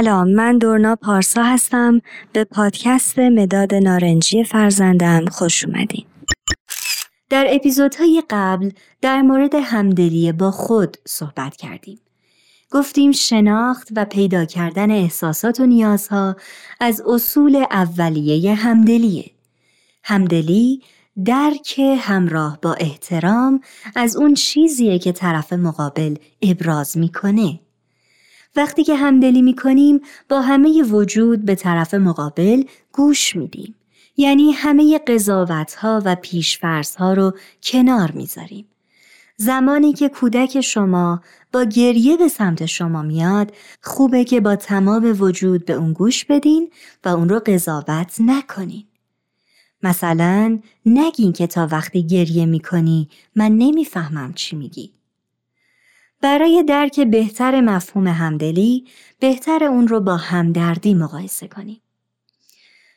سلام، من دورنا پارسا هستم. به پادکست مداد نارنجی فرزندم خوش اومدین. در اپیزودهای قبل در مورد همدلی با خود صحبت کردیم. گفتیم شناخت و پیدا کردن احساسات و نیازها از اصول اولیه همدلیه. همدلی درک همراه با احترام از اون چیزیه که طرف مقابل ابراز میکنه. وقتی که همدلی میکنیم با همه وجود به طرف مقابل گوش میدیم. یعنی همه قضاوت‌ها و پیش‌فرض‌ها رو کنار میذاریم. زمانی که کودک شما با گریه به سمت شما میاد، خوبه که با تمام وجود به اون گوش بدین و اون رو قضاوت نکنین. مثلا نگین که تا وقتی گریه میکنی من نمیفهمم چی میگی. برای درک بهتر مفهوم همدلی، بهتر اون رو با همدردی مقایسه کنیم.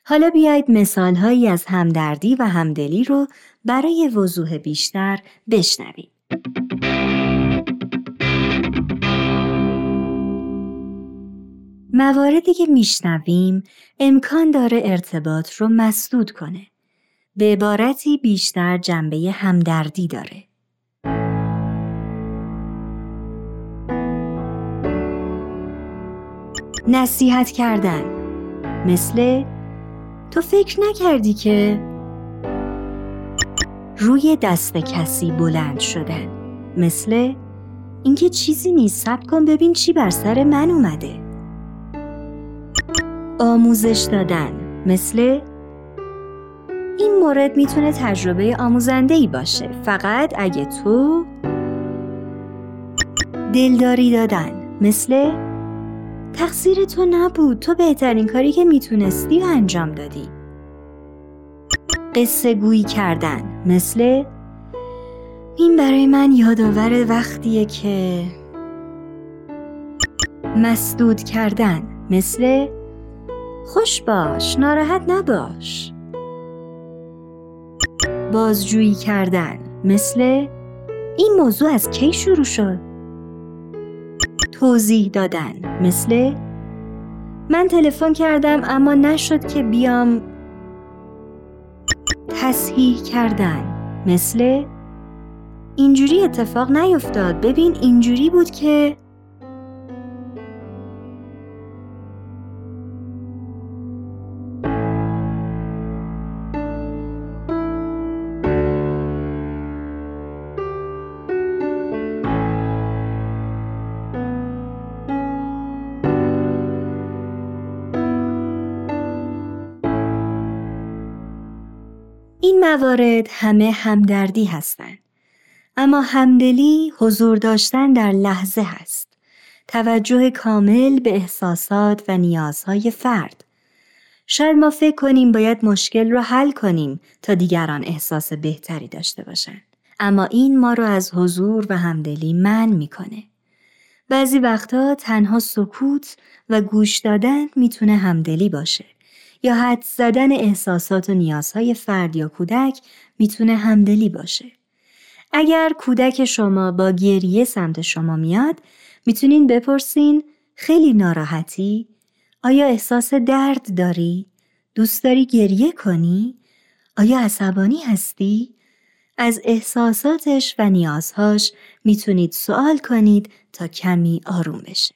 حالا بیایید مثالهایی از همدردی و همدلی رو برای وضوح بیشتر بشنویم. مواردی که میشنویم امکان داره ارتباط رو مسدود کنه. به عبارتی بیشتر جنبه همدردی داره. نصیحت کردن، مثل تو فکر نکردی که، روی دست کسی بلند شدن، مثل اینکه چیزی نیست صبر کن ببین چی بر سر من اومده. آموزش دادن، مثل این مورد میتونه تجربه آموزنده‌ای باشه فقط اگه تو. دلداری دادن، مثل تقصیر تو نبود، تو بهترین کاری که میتونستی انجام دادی. قصه گویی کردن، مثل این برای من یادآور وقتیه که. مسدود کردن، مثل خوش باش، ناراحت نباش. بازجویی کردن، مثل این موضوع از کی شروع شد. توضیح دادن، مثل من تلفن کردم اما نشد که بیام. تصحیح کردن، مثل اینجوری اتفاق نیفتاد ببین اینجوری بود که. موارد همه همدردی هستند، اما همدلی حضور داشتن در لحظه هست. توجه کامل به احساسات و نیازهای فرد. شاید ما فکر کنیم باید مشکل رو حل کنیم تا دیگران احساس بهتری داشته باشند، اما این ما رو از حضور و همدلی منع میکنه. بعضی وقتا تنها سکوت و گوش دادن میتونه همدلی باشه. یا حد زدن احساسات و نیازهای فرد یا کودک میتونه همدلی باشه. اگر کودک شما با گریه سمت شما میاد، میتونین بپرسین خیلی ناراحتی؟ آیا احساس درد داری؟ دوست داری گریه کنی؟ آیا عصبانی هستی؟ از احساساتش و نیازهاش میتونید سوال کنید تا کمی آروم بشه.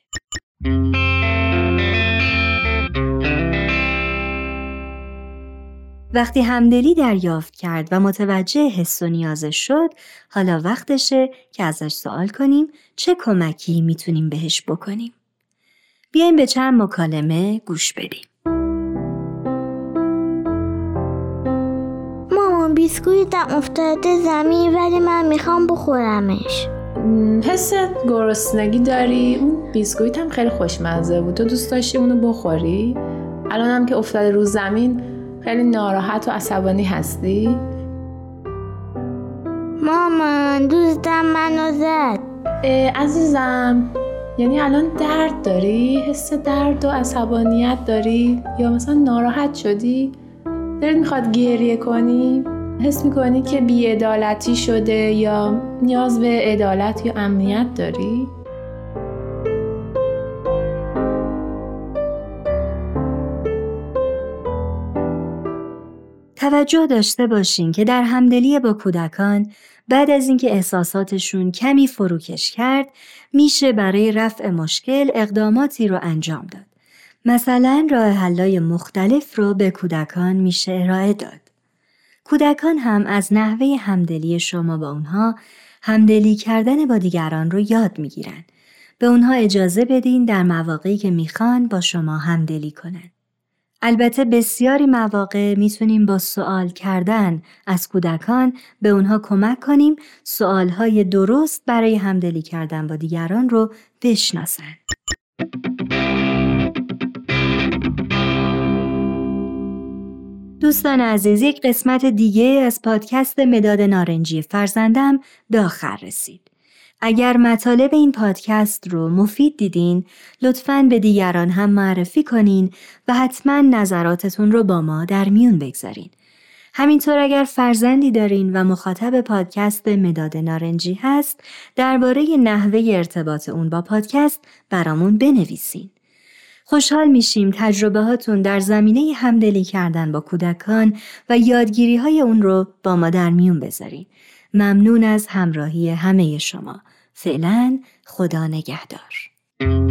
وقتی همدلی دریافت کرد و متوجه حس و نیازش شد، حالا وقتشه که ازش سوال کنیم چه کمکی میتونیم بهش بکنیم. بیایم به چند مکالمه گوش بدیم. مامان بیسکویتم افتاده زمین ولی من میخوام بخورمش. حس گرسنگی داری؟ اون بیسکویت هم خیلی خوشمزه بود، تو دوست داشتی اونو بخوری؟ الان هم که افتاده رو زمین خیلی ناراحت و عصبانی هستی؟ مامان دوستم منو زد. عزیزم یعنی الان درد داری؟ حس درد و عصبانیت داری؟ یا مثلا ناراحت شدی؟ دلت میخواد گریه کنی؟ حس میکنی که بی‌عدالتی شده یا نیاز به عدالت یا امنیت داری؟ توجه داشته باشین که در همدلی با کودکان بعد از اینکه احساساتشون کمی فروکش کرد میشه برای رفع مشکل اقداماتی رو انجام داد. مثلا راه حل‌های مختلف رو به کودکان میشه ارائه داد. کودکان هم از نحوه همدلی شما با اونها همدلی کردن با دیگران رو یاد میگیرن. به اونها اجازه بدین در مواقعی که میخوان با شما همدلی کنن. البته بسیاری مواقع میتونیم با سوال کردن از کودکان به اونها کمک کنیم سوالهای درست برای همدلی کردن با دیگران رو بشناسن. دوستان عزیز، یک قسمت دیگه از پادکست مداد نارنجی فرزندم به آخر رسید. اگر مطالب این پادکست رو مفید دیدین، لطفاً به دیگران هم معرفی کنین و حتماً نظراتتون رو با ما در میون بگذارین. همینطور اگر فرزندی دارین و مخاطب پادکست مداد نارنجی هست، درباره نحوه ارتباط اون با پادکست برامون بنویسین. خوشحال میشیم تجربه هاتون در زمینه همدلی کردن با کودکان و یادگیری های اون رو با ما در میون بذارین. ممنون از همراهی همه شما. فعلا خدا نگهدار.